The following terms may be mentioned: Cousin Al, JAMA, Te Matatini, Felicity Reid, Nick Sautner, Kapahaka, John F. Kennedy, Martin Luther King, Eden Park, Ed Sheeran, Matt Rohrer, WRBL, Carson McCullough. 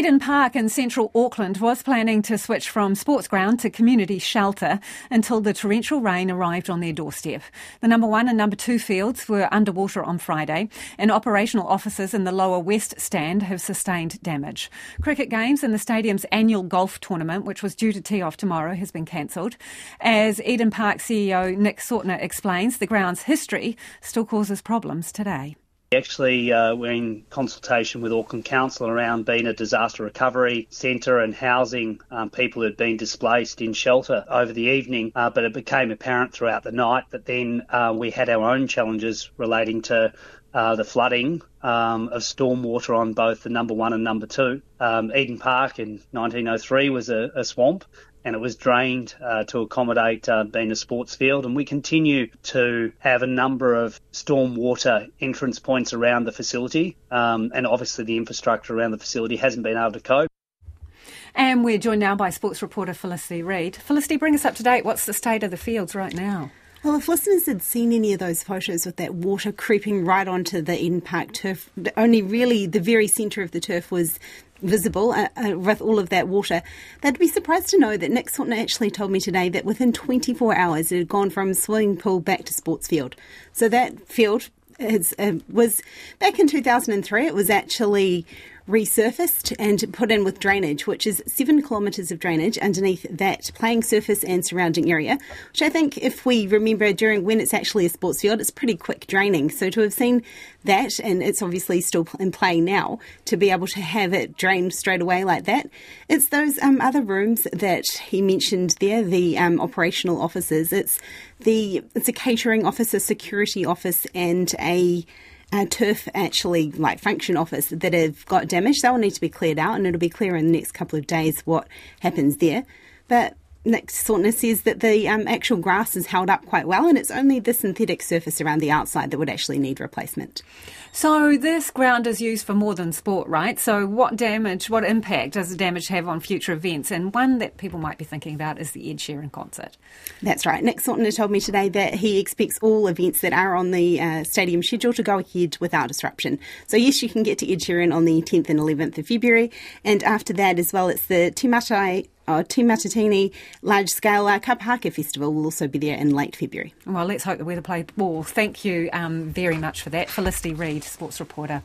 Eden Park in central Auckland was planning to switch from sports ground to community shelter until the torrential rain arrived on their doorstep. The number 1 and number 2 fields were underwater on Friday, and operational officers in the lower west stand have sustained damage. Cricket games in the stadium's annual golf tournament, which was due to tee off tomorrow, has been cancelled. As Eden Park CEO Nick Sautner explains, the ground's history still causes problems today. Actually, we're in consultation with Auckland Council around being a disaster recovery centre and housing people who had been displaced in shelter over the evening, but it became apparent throughout the night that then we had our own challenges relating to the flooding of stormwater on both the number 1 and number 2. Eden Park in 1903 was a swamp, and it was drained to accommodate being a sports field. And we continue to have a number of stormwater entrance points around the facility. And obviously the infrastructure around the facility hasn't been able to cope. And we're joined now by sports reporter Felicity Reid. Felicity, bring us up to date. What's the state of the fields right now? Well, if listeners had seen any of those photos with that water creeping right onto the Eden Park turf, only really the very centre of the turf was visible with all of that water, they'd be surprised to know that Nick Sautner actually told me today that within 24 hours it had gone from swimming pool back to sports field. So that field was back in 2003. It was actually resurfaced and put in with drainage, which is 7 kilometres of drainage underneath that playing surface and surrounding area, which I think, if we remember, during when it's actually a sports field, it's pretty quick draining. So to have seen that, and it's obviously still in play now, to be able to have it drained straight away like that, it's those other rooms that he mentioned there, the operational offices. It's a catering office, a security office, and a turf actually like function office that have got damaged. They'll need to be cleared out, and it'll be clear in the next couple of days what happens there. But Nick Sautner says that the actual grass is held up quite well, and it's only the synthetic surface around the outside that would actually need replacement. So this ground is used for more than sport, right? So what impact does the damage have on future events? And one that people might be thinking about is the Ed Sheeran concert. That's right. Nick Sautner told me today that he expects all events that are on the stadium schedule to go ahead without disruption. So yes, you can get to Ed Sheeran on the 10th and 11th of February, and after that as well, it's the Te Matatini large-scale Kapahaka Festival will also be there in late February. Well, let's hope the weather plays ball. Thank you very much for that. Felicity Reid, sports reporter.